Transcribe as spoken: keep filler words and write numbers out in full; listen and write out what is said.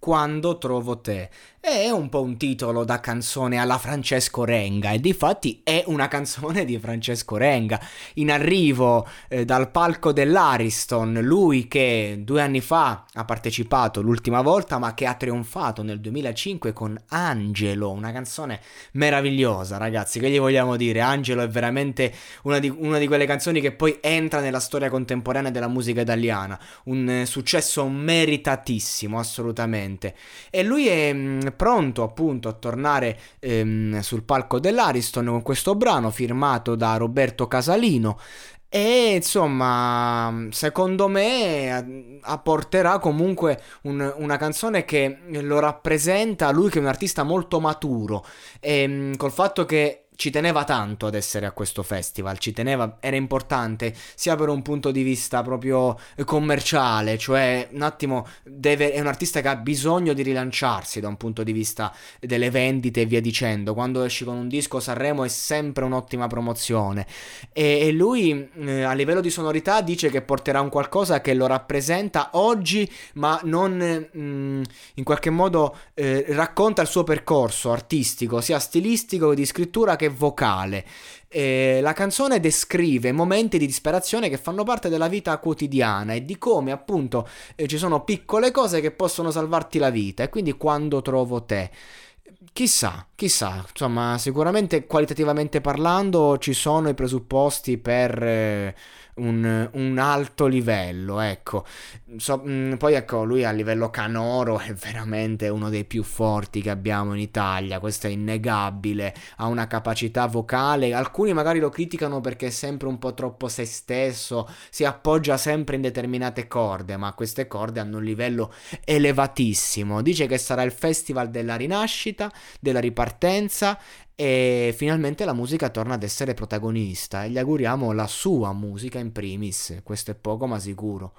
Quando trovo te è un po' un titolo da canzone alla Francesco Renga, e difatti è una canzone di Francesco Renga in arrivo eh, dal palco dell'Ariston, lui che due anni fa ha partecipato l'ultima volta ma che ha trionfato nel duemilacinque con Angelo, una canzone meravigliosa, ragazzi, che gli vogliamo dire. Angelo è veramente una di, una di quelle canzoni che poi entra nella storia contemporanea della musica italiana, un eh, successo meritatissimo assolutamente, e lui è mh, pronto appunto a tornare ehm, sul palco dell'Ariston con questo brano firmato da Roberto Casalino, e insomma secondo me apporterà comunque un, una canzone che lo rappresenta, lui che è un artista molto maturo, e col fatto che ci teneva tanto ad essere a questo festival, ci teneva, era importante sia per un punto di vista proprio commerciale, cioè un attimo deve, è un artista che ha bisogno di rilanciarsi da un punto di vista delle vendite e via dicendo, quando esci con un disco Sanremo è sempre un'ottima promozione, e, e lui eh, a livello di sonorità dice che porterà un qualcosa che lo rappresenta oggi, ma non mh, in qualche modo eh, racconta il suo percorso artistico, sia stilistico che di scrittura che vocale. Eh, la canzone descrive momenti di disperazione che fanno parte della vita quotidiana e di come appunto eh, ci sono piccole cose che possono salvarti la vita, e quindi quando trovo te. Chissà, chissà, insomma sicuramente qualitativamente parlando ci sono i presupposti per eh, un, un alto livello, ecco. So, mh, poi ecco, lui a livello canoro è veramente uno dei più forti che abbiamo in Italia, questo è innegabile, ha una capacità vocale, alcuni magari lo criticano perché è sempre un po' troppo se stesso, si appoggia sempre in determinate corde, ma queste corde hanno un livello elevatissimo. Dice che sarà il festival della rinascita, della ripartenza, e finalmente la musica torna ad essere protagonista, e gli auguriamo la sua musica in primis, questo è poco ma sicuro.